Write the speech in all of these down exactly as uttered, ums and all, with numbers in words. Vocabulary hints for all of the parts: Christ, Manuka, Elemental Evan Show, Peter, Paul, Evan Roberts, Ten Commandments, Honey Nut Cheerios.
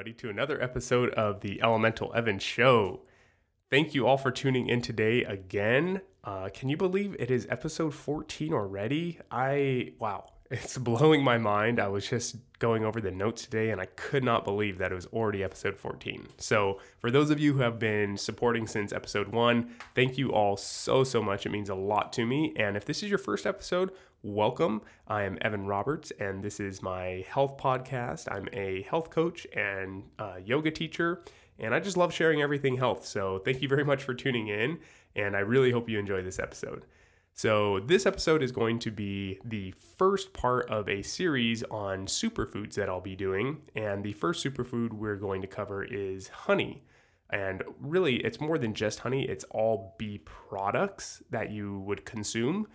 everybody, to another episode of the Elemental Evan Show. Thank you all for tuning in today again. Uh, can you believe it is episode fourteen already? I, wow, it's blowing my mind. I was just going over the notes today and I could not believe that it was already episode fourteen. So for those of you who have been supporting since episode one, thank you all so, so much. It means a lot to me. And if this is your first episode, welcome. I am Evan Roberts, and this is my health podcast. I'm a health coach and a yoga teacher, and I just love sharing everything health. So thank you very much for tuning in, and I really hope you enjoy this episode. So this episode is going to be the first part of a series on superfoods that I'll be doing, and the first superfood we're going to cover is honey. And really, it's more than just honey. It's all bee products that you would consume.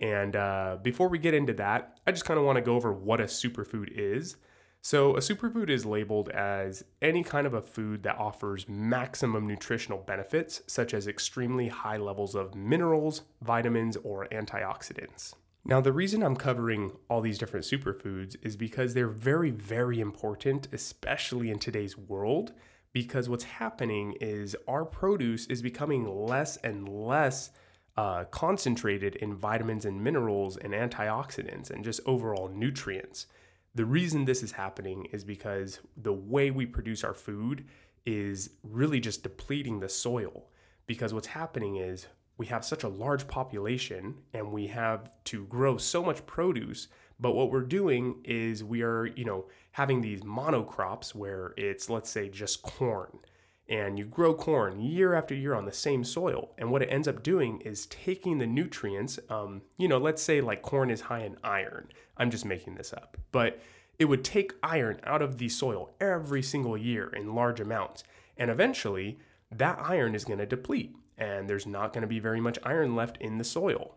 And uh, before we get into that, I just kind of want to go over what a superfood is. So a superfood is labeled as any kind of a food that offers maximum nutritional benefits, such as extremely high levels of minerals, vitamins, or antioxidants. Now, the reason I'm covering all these different superfoods is because they're very, very important, especially in today's world, because what's happening is our produce is becoming less and less Uh, concentrated in vitamins and minerals and antioxidants and just overall nutrients. The reason this is happening is because the way we produce our food is really just depleting the soil, because what's happening is we have such a large population and we have to grow so much produce, but what we're doing is we are, you know, having these monocrops where it's, let's say, just corn. And you grow corn year after year on the same soil. And what it ends up doing is taking the nutrients, um, you know, let's say like corn is high in iron. I'm just making this up. But it would take iron out of the soil every single year in large amounts. And eventually that iron is going to deplete. And there's not going to be very much iron left in the soil.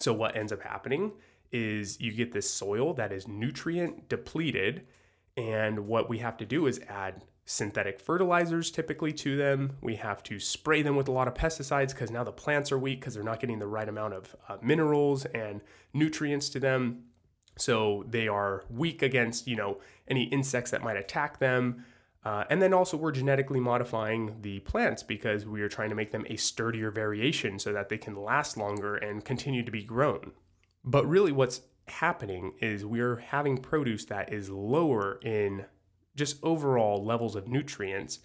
So what ends up happening is you get this soil that is nutrient depleted. And what we have to do is add synthetic fertilizers typically to them. We have to spray them with a lot of pesticides because now the plants are weak because they're not getting the right amount of uh, minerals and nutrients to them. So they are weak against, you know, any insects that might attack them. Uh, and then also we're genetically modifying the plants because we are trying to make them a sturdier variation so that they can last longer and continue to be grown. But really what's happening is we're having produce that is lower in just overall levels of nutrients.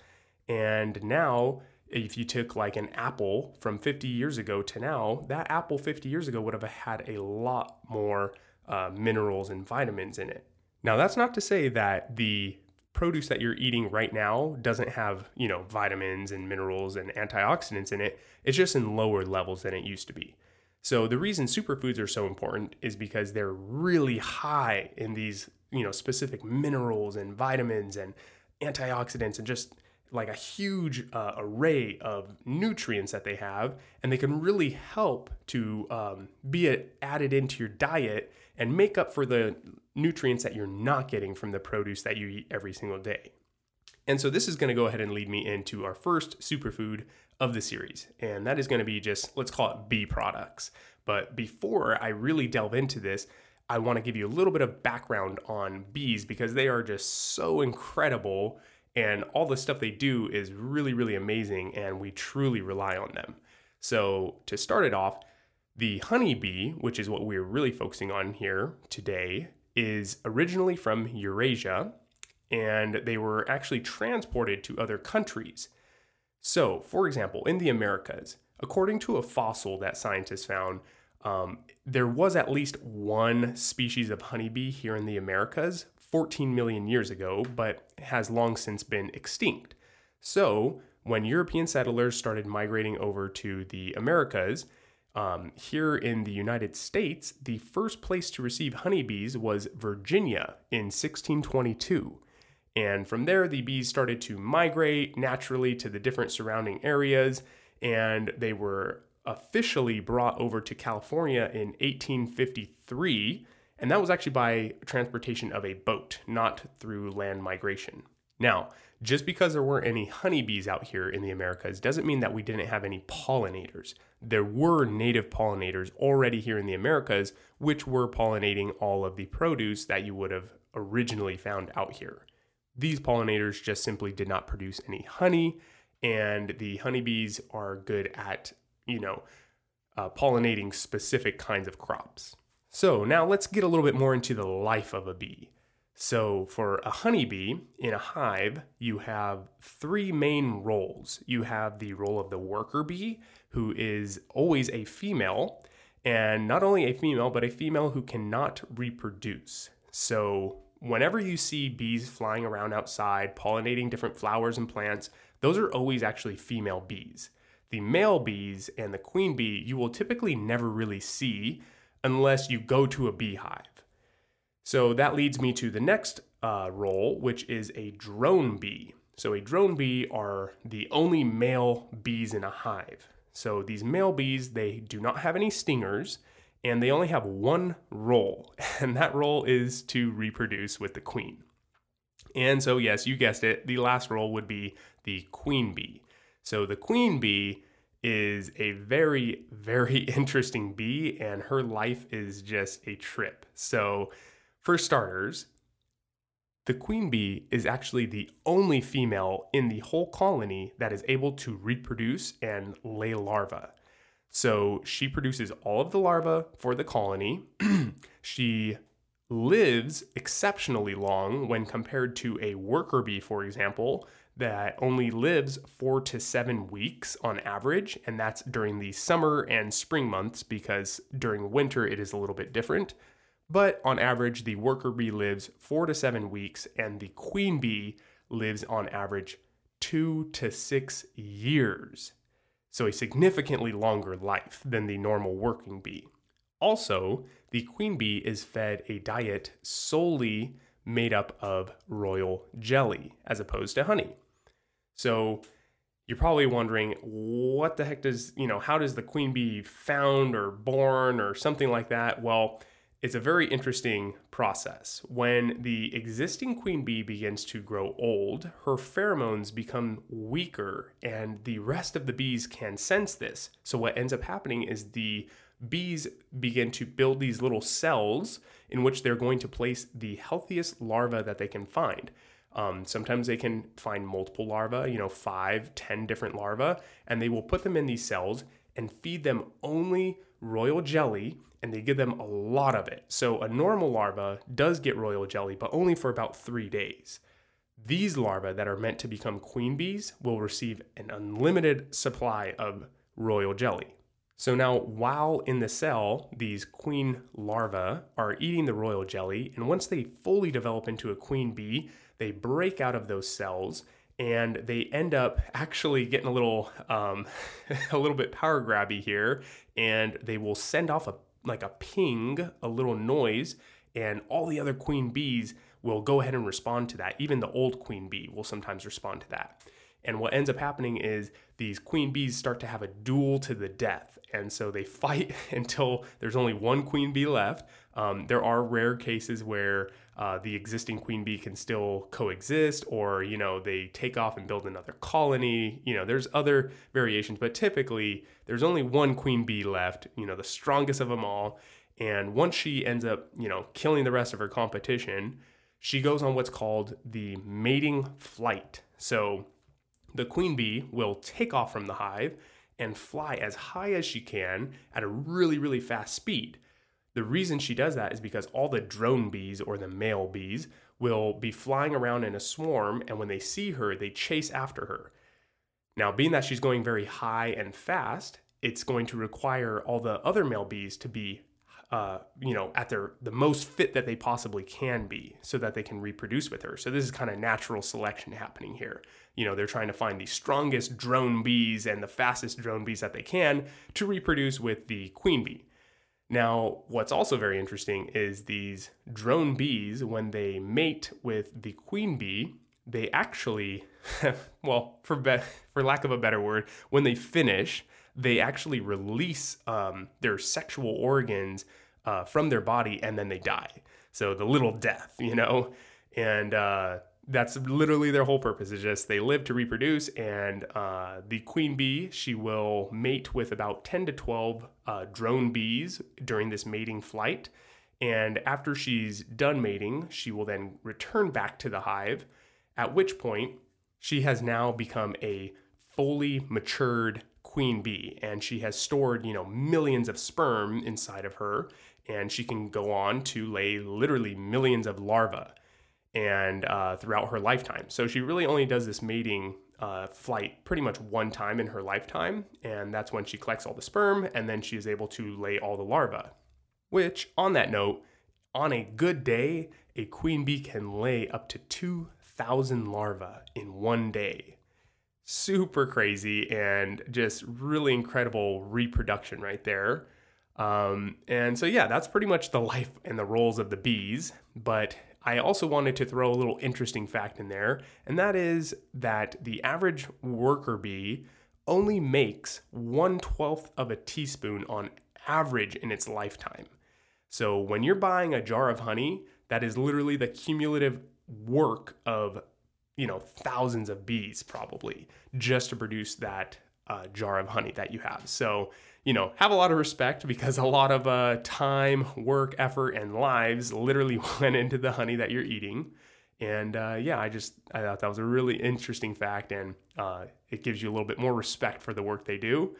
And now, if you took like an apple from fifty years ago to now, that apple fifty years ago would have had a lot more uh, minerals and vitamins in it. Now, that's not to say that the produce that you're eating right now doesn't have, you know, vitamins and minerals and antioxidants in it. It's just in lower levels than it used to be. So the reason superfoods are so important is because they're really high in these, you know, specific minerals and vitamins and antioxidants and just like a huge uh, array of nutrients that they have. And they can really help to um, be a, added into your diet and make up for the nutrients that you're not getting from the produce that you eat every single day. And so this is going to go ahead and lead me into our first superfood of the series. And that is going to be just, let's call it bee products. But before I really delve into this, I want to give you a little bit of background on bees because they are just so incredible and all the stuff they do is really, really amazing and we truly rely on them. So to start it off, the honey bee, which is what we're really focusing on here today, is originally from Eurasia and they were actually transported to other countries. So, for example, in the Americas, according to a fossil that scientists found, Um, there was at least one species of honeybee here in the Americas fourteen million years ago, but has long since been extinct. So when European settlers started migrating over to the Americas, um, here in the United States, the first place to receive honeybees was Virginia in sixteen twenty-two. And from there, the bees started to migrate naturally to the different surrounding areas, and they were officially brought over to California in eighteen fifty-three, and that was actually by transportation of a boat, not through land migration. Now, just because there weren't any honeybees out here in the Americas doesn't mean that we didn't have any pollinators. There were native pollinators already here in the Americas, which were pollinating all of the produce that you would have originally found out here. these pollinators just simply did not produce any honey, and the honeybees are good at, you know, uh, pollinating specific kinds of crops. So now let's get a little bit more into the life of a bee. So for a honeybee in a hive, you have three main roles. You have the role of the worker bee, who is always a female, and not only a female, but a female who cannot reproduce. So whenever you see bees flying around outside, pollinating different flowers and plants, those are always actually female bees. The male bees and the queen bee, you will typically never really see unless you go to a beehive. So that leads me to the next uh, role, which is a drone bee. So a drone bee are the only male bees in a hive. So these male bees, they do not have any stingers, and they only have one role, and that role is to reproduce with the queen. And so, yes, you guessed it, the last role would be the queen bee. So the queen bee is a very, very interesting bee, and her life is just a trip. So for starters, the queen bee is actually the only female in the whole colony that is able to reproduce and lay larvae. So she produces all of the larvae for the colony. She lives exceptionally long when compared to a worker bee, for example, that only lives four to seven weeks on average, and that's during the summer and spring months, because during winter it is a little bit different. But on average, the worker bee lives four to seven weeks, and the queen bee lives on average two to six years. So a significantly longer life than the normal working bee. Also, the queen bee is fed a diet solely made up of royal jelly as opposed to honey. So you're probably wondering, what the heck does, you know, how does the queen bee found or born or something like that? Well, it's a very interesting process. When the existing queen bee begins to grow old, her pheromones become weaker, and the rest of the bees can sense this. So what ends up happening is the bees begin to build these little cells in which they're going to place the healthiest larvae that they can find. Um, sometimes they can find multiple larvae, you know, five, ten different larvae, and they will put them in these cells and feed them only royal jelly, and they give them a lot of it. So a normal larva does get royal jelly, but only for about three days. These larvae that are meant to become queen bees will receive an unlimited supply of royal jelly. So now, while in the cell, these queen larvae are eating the royal jelly, and once they fully develop into a queen bee, they break out of those cells, and they end up actually getting a little, um, a little bit power grabby here, and they will send off a like a ping, a little noise, and all the other queen bees will go ahead and respond to that. Even the old queen bee will sometimes respond to that. And what ends up happening is these queen bees start to have a duel to the death. And so they fight until there's only one queen bee left. Um, there are rare cases where uh, the existing queen bee can still coexist, or, you know, they take off and build another colony. You know, there's other variations, but typically there's only one queen bee left, you know, the strongest of them all. And once she ends up, you know, killing the rest of her competition, she goes on what's called the mating flight. So the queen bee will take off from the hive and fly as high as she can at a really, really fast speed. The reason she does that is because all the drone bees, or the male bees, will be flying around in a swarm, and when they see her, they chase after her. Now, being that she's going very high and fast, it's going to require all the other male bees to be, uh, you know, at their the most fit that they possibly can be, so that they can reproduce with her. So this is kind of natural selection happening here. You know, they're trying to find the strongest drone bees and the fastest drone bees that they can to reproduce with the queen bee. Now, what's also very interesting is these drone bees, when they mate with the queen bee, they actually, well, for be- for lack of a better word, when they finish, they actually release um, their sexual organs uh, from their body, and then they die. So the little death, you know, and uh that's literally their whole purpose, is just they live to reproduce. And uh, the queen bee, she will mate with about ten to twelve uh, drone bees during this mating flight. And after she's done mating, she will then return back to the hive at which point she has now become a fully matured queen bee, and she has stored, you know, millions of sperm inside of her, and she can go on to lay literally millions of larvae and uh, throughout her lifetime. So she really only does this mating uh, flight pretty much one time in her lifetime, and that's when she collects all the sperm, and then she is able to lay all the larvae. Which, on that note, on a good day, a queen bee can lay up to two thousand larvae in one day. Super crazy and just really incredible reproduction right there. Um, and so yeah, that's pretty much the life and the roles of the bees. But I also wanted to throw a little interesting fact in there, and that is that the average worker bee only makes one twelfth of a teaspoon on average in its lifetime. So when you're buying a jar of honey, that is literally the cumulative work of, you know, thousands of bees probably just to produce that uh, jar of honey that you have. So, you know, have a lot of respect, because a lot of uh, time, work, effort, and lives literally went into the honey that you're eating. And uh, yeah, I just, I thought that was a really interesting fact, and uh, it gives you a little bit more respect for the work they do.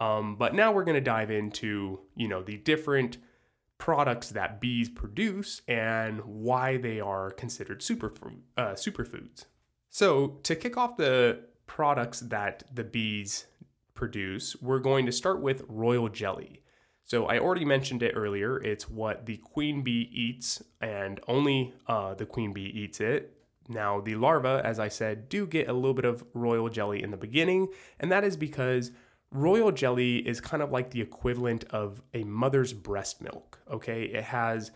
Um, but now we're going to dive into, you know, the different products that bees produce and why they are considered superfood, uh, superfoods. So to kick off the products that the bees produce, we're going to start with royal jelly. So I already mentioned it earlier. It's what the queen bee eats, and only uh, the queen bee eats it. Now the larvae, as I said, do get a little bit of royal jelly in the beginning, and that is because royal jelly is kind of like the equivalent of a mother's breast milk, okay? It has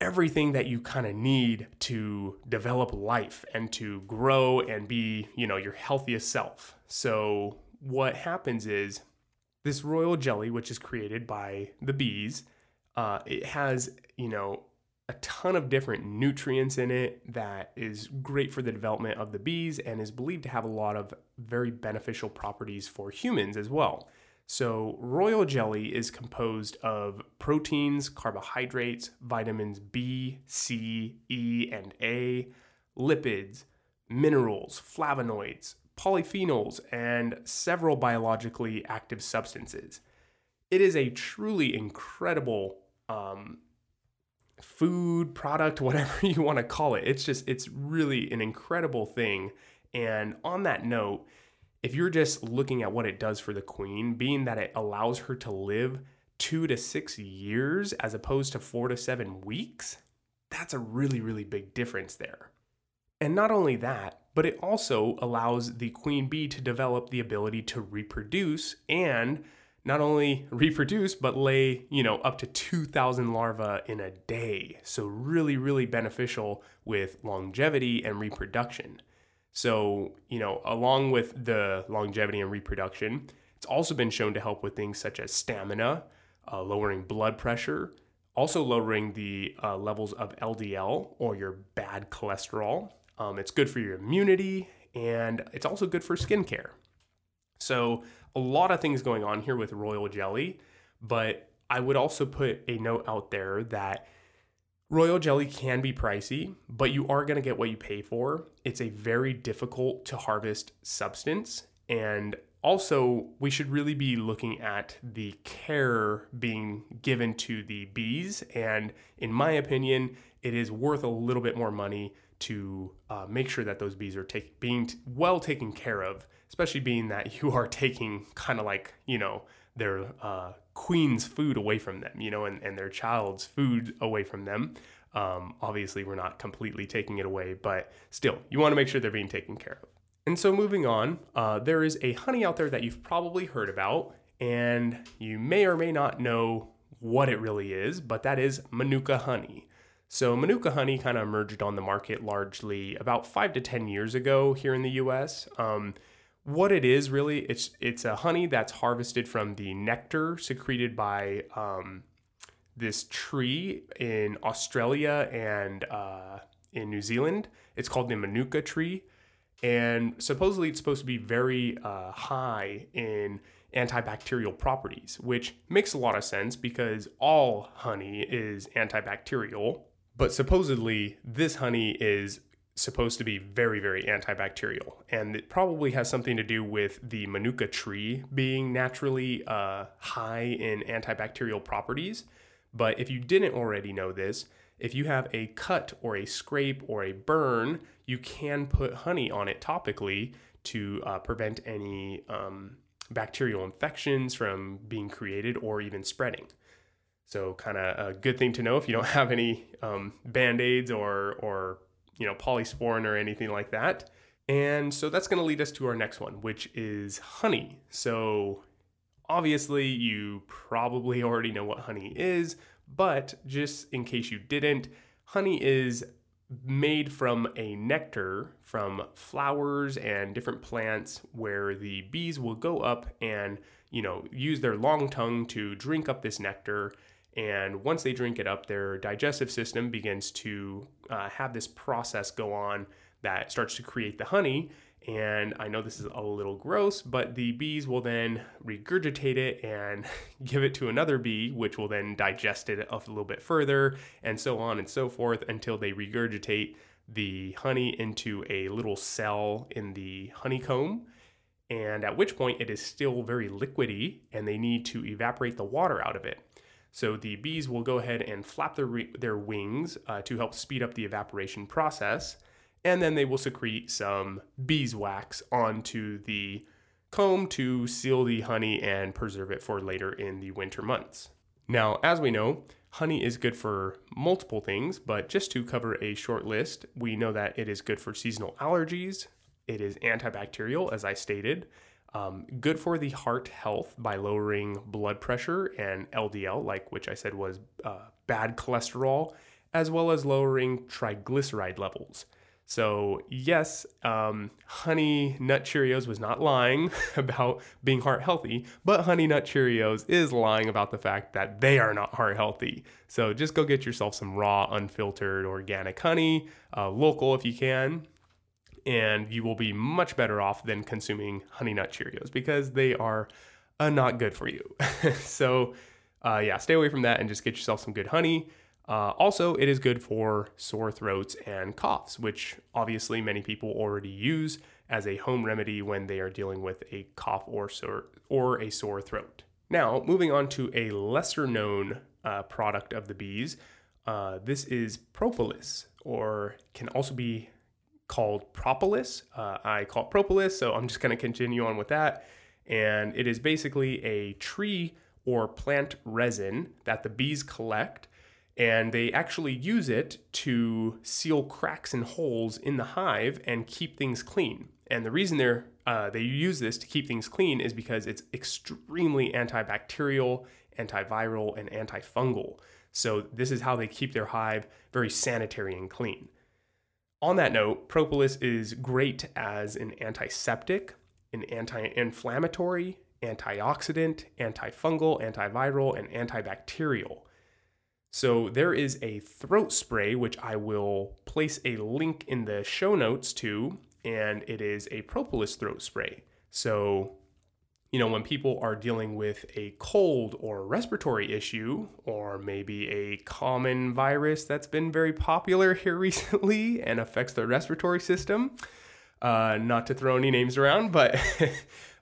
everything that you kind of need to develop life and to grow and be, you know, your healthiest self. So what happens is this royal jelly, which is created by the bees, uh, it has, you know, a ton of different nutrients in it that is great for the development of the bees and is believed to have a lot of very beneficial properties for humans as well. So royal jelly is composed of proteins, carbohydrates, vitamins B, C, E, and A, lipids, minerals, flavonoids, polyphenols, and several biologically active substances. It is a truly incredible um, food, product, whatever you want to call it. It's just, it's really an incredible thing. And on that note, if you're just looking at what it does for the queen, being that it allows her to live two to six years as opposed to four to seven weeks, that's a really, really big difference there. And not only that, but it also allows the queen bee to develop the ability to reproduce, and not only reproduce, but lay, you know, up to two thousand larvae in a day. So really, really beneficial with longevity and reproduction. So, you know, along with the longevity and reproduction, it's also been shown to help with things such as stamina, uh, lowering blood pressure, also lowering the uh, levels of L D L, or your bad cholesterol. Um, it's good for your immunity, and it's also good for skincare. So a lot of things going on here with royal jelly, but I would also put a note out there that royal jelly can be pricey, but you are going to get what you pay for. It's a very difficult to harvest substance, and also we should really be looking at the care being given to the bees, and in my opinion, it is worth a little bit more money to uh, make sure that those bees are take, being t- well taken care of, especially being that you are taking kind of like, you know, their uh, queen's food away from them, you know, and, and their child's food away from them. Um, obviously, we're not completely taking it away, but still, you want to make sure they're being taken care of. And so moving on, uh, there is a honey out there that you've probably heard about, and you may or may not know what it really is, but that is Manuka honey. So Manuka honey kind of emerged on the market largely about five to ten years ago here in the U S. Um, what it is really, it's it's a honey that's harvested from the nectar secreted by um, this tree in Australia and uh, in New Zealand. It's called the Manuka tree. And supposedly it's supposed to be very uh, high in antibacterial properties, which makes a lot of sense because all honey is antibacterial. But supposedly, this honey is supposed to be very, very antibacterial. And it probably has something to do with the Manuka tree being naturally uh, high in antibacterial properties. But if you didn't already know this, if you have a cut or a scrape or a burn, you can put honey on it topically to uh, prevent any um, bacterial infections from being created or even spreading. So kind of a good thing to know if you don't have any um, Band-Aids or, or you know, polysporin or anything like that. And so that's going to lead us to our next one, which is honey. So obviously you probably already know what honey is, but just in case you didn't, honey is made from a nectar from flowers and different plants where the bees will go up and, you know, use their long tongue to drink up this nectar. And once they drink it up, their digestive system begins to uh, have this process go on that starts to create the honey. And I know this is a little gross, but the bees will then regurgitate it and give it to another bee, which will then digest it a little bit further, and so on and so forth until they regurgitate the honey into a little cell in the honeycomb. And at which point it is still very liquidy and they need to evaporate the water out of it. So the bees will go ahead and flap their, re- their wings uh, to help speed up the evaporation process. And then they will secrete some beeswax onto the comb to seal the honey and preserve it for later in the winter months. Now, as we know, honey is good for multiple things, but just to cover a short list, we know that it is good for seasonal allergies. It is antibacterial, as I stated. Um, good for the heart health by lowering blood pressure and L D L, like which I said was uh, bad cholesterol, as well as lowering triglyceride levels. So yes, um, Honey Nut Cheerios was not lying about being heart healthy, but Honey Nut Cheerios is lying about the fact that they are not heart healthy. So just go get yourself some raw, unfiltered, organic honey, uh, local if you can, and you will be much better off than consuming Honey Nut Cheerios because they are uh, not good for you. So uh, yeah, stay away from that and just get yourself some good honey. Uh, also, it is good for sore throats and coughs, which obviously many people already use as a home remedy when they are dealing with a cough or sore, or a sore throat. Now, moving on to a lesser-known uh, product of the bees, uh, this is propolis, or can also be called propolis. Uh, I call it propolis, so I'm just going to continue on with that. And it is basically a tree or plant resin that the bees collect. And they actually use it to seal cracks and holes in the hive and keep things clean. And the reason they're, uh, they use this to keep things clean is because it's extremely antibacterial, antiviral, and antifungal. So this is how they keep their hive very sanitary and clean. On that note, propolis is great as an antiseptic, an anti-inflammatory, antioxidant, antifungal, antiviral, and antibacterial. So there is a throat spray, which I will place a link in the show notes to, and it is a propolis throat spray. So, you know, when people are dealing with a cold or respiratory issue, or maybe a common virus that's been very popular here recently and affects the respiratory system, uh, not to throw any names around, but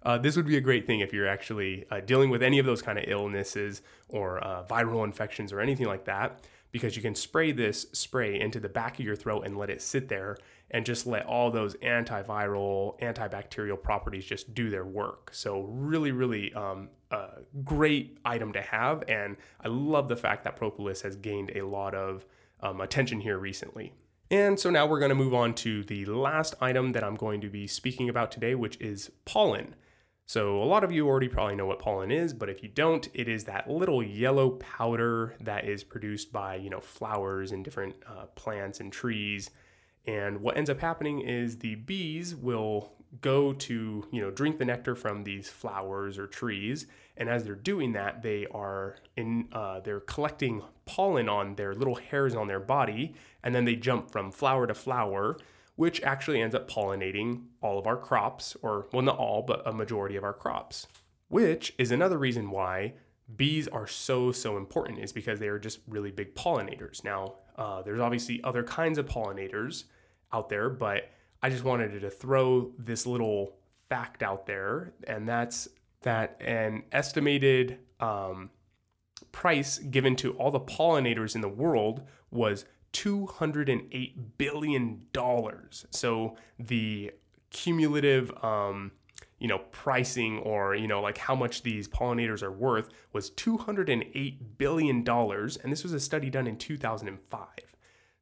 Uh, this would be a great thing if you're actually uh, dealing with any of those kind of illnesses or uh, viral infections or anything like that, because you can spray this spray into the back of your throat and let it sit there and just let all those antiviral, antibacterial properties just do their work. So really, really um, a great item to have. And I love the fact that propolis has gained a lot of um, attention here recently. And so now we're going to move on to the last item that I'm going to be speaking about today, which is pollen. So a lot of you already probably know what pollen is, but if you don't, it is that little yellow powder that is produced by, you know, flowers and different uh, plants and trees. And what ends up happening is the bees will go to, you know, drink the nectar from these flowers or trees. And as they're doing that, they are in, uh, they're collecting pollen on their little hairs on their body. And then they jump from flower to flower, which actually ends up pollinating all of our crops, or, well, not all, but a majority of our crops, which is another reason why bees are so, so important, is because they are just really big pollinators. Now, uh, there's obviously other kinds of pollinators out there, but I just wanted to throw this little fact out there, and that's that an estimated um, price given to all the pollinators in the world was two hundred eight billion dollars. So the cumulative, um, you know, pricing, or, you know, like how much these pollinators are worth, was two hundred eight billion dollars. And this was a study done in two thousand five.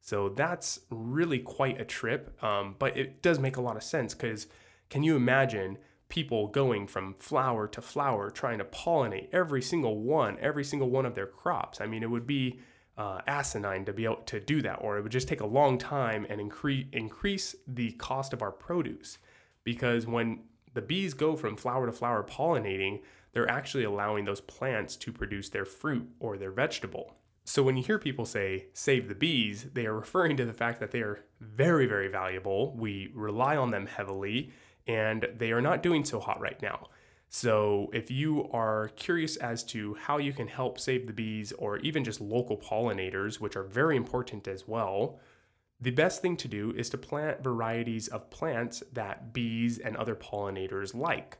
So that's really quite a trip. Um, but it does make a lot of sense, because can you imagine people going from flower to flower trying to pollinate every single one, every single one of their crops? I mean, it would be uh, asinine to be able to do that, or it would just take a long time and increase increase the cost of our produce. Because when the bees go from flower to flower pollinating, they're actually allowing those plants to produce their fruit or their vegetable. So when you hear people say, save the bees, they are referring to the fact that they are very, very valuable. We rely on them heavily, and they are not doing so hot right now. So if you are curious as to how you can help save the bees, or even just local pollinators, which are very important as well, the best thing to do is to plant varieties of plants that bees and other pollinators like.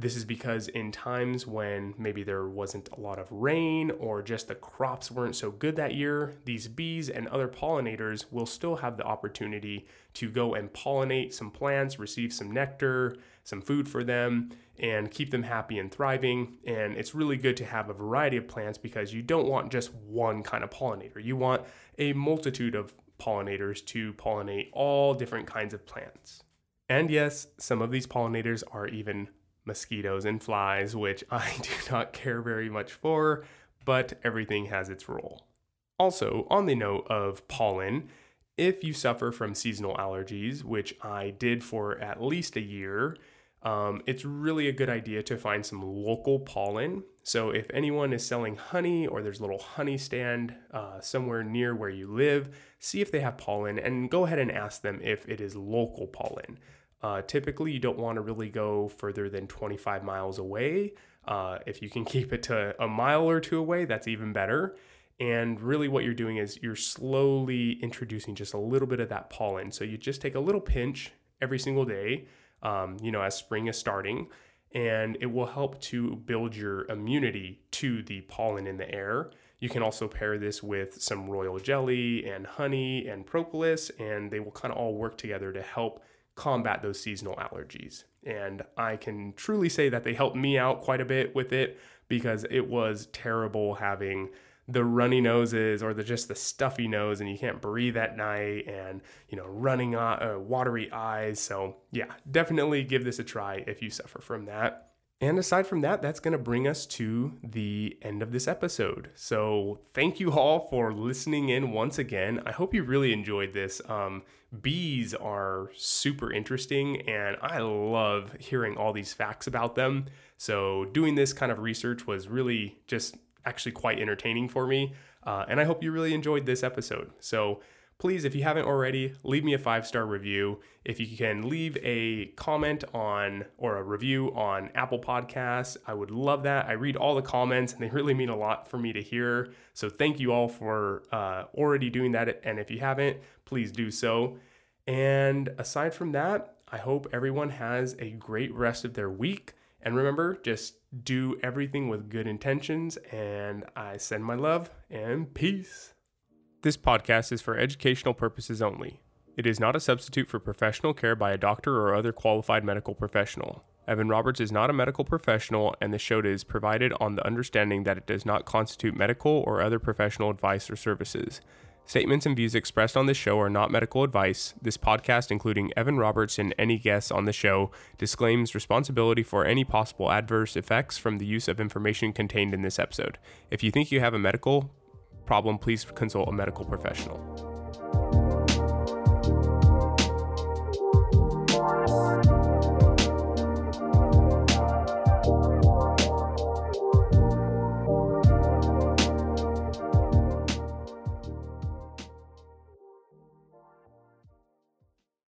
This is because in times when maybe there wasn't a lot of rain, or just the crops weren't so good that year, these bees and other pollinators will still have the opportunity to go and pollinate some plants, receive some nectar, some food for them, and keep them happy and thriving. And it's really good to have a variety of plants, because you don't want just one kind of pollinator. You want a multitude of pollinators to pollinate all different kinds of plants. And yes, some of these pollinators are even mosquitoes and flies, which I do not care very much for, but everything has its role. Also, on the note of pollen, if you suffer from seasonal allergies, which I did for at least a year, um, it's really a good idea to find some local pollen. So if anyone is selling honey, or there's a little honey stand uh, somewhere near where you live, see if they have pollen, and go ahead and ask them if it is local pollen. Uh, typically, you don't want to really go further than twenty-five miles away. Uh, if you can keep it to a mile or two away, that's even better. And really what you're doing is you're slowly introducing just a little bit of that pollen. So you just take a little pinch every single day, um, you know, as spring is starting, and it will help to build your immunity to the pollen in the air. You can also pair this with some royal jelly and honey and propolis, and they will kind of all work together to help combat those seasonal allergies. And I can truly say that they helped me out quite a bit with it, because it was terrible having the runny noses, or the just the stuffy nose, and you can't breathe at night, and, you know, running uh, watery eyes. So yeah, definitely give this a try if you suffer from that. And aside from that, that's going to bring us to the end of this episode. So thank you all for listening in once again. I hope you really enjoyed this. Um, bees are super interesting, and I love hearing all these facts about them. So doing this kind of research was really just actually quite entertaining for me. Uh, and I hope you really enjoyed this episode. So please, if you haven't already, leave me a five-star review. If you can leave a comment on, or a review on Apple Podcasts, I would love that. I read all the comments, and they really mean a lot for me to hear. So thank you all for uh, already doing that. And if you haven't, please do so. And aside from that, I hope everyone has a great rest of their week. And remember, just do everything with good intentions. And I send my love and peace. This podcast is for educational purposes only. It is not a substitute for professional care by a doctor or other qualified medical professional. Evan Roberts is not a medical professional, and the show is provided on the understanding that it does not constitute medical or other professional advice or services. Statements and views expressed on this show are not medical advice. This podcast, including Evan Roberts and any guests on the show, disclaims responsibility for any possible adverse effects from the use of information contained in this episode. If you think you have a medical problem, please consult a medical professional.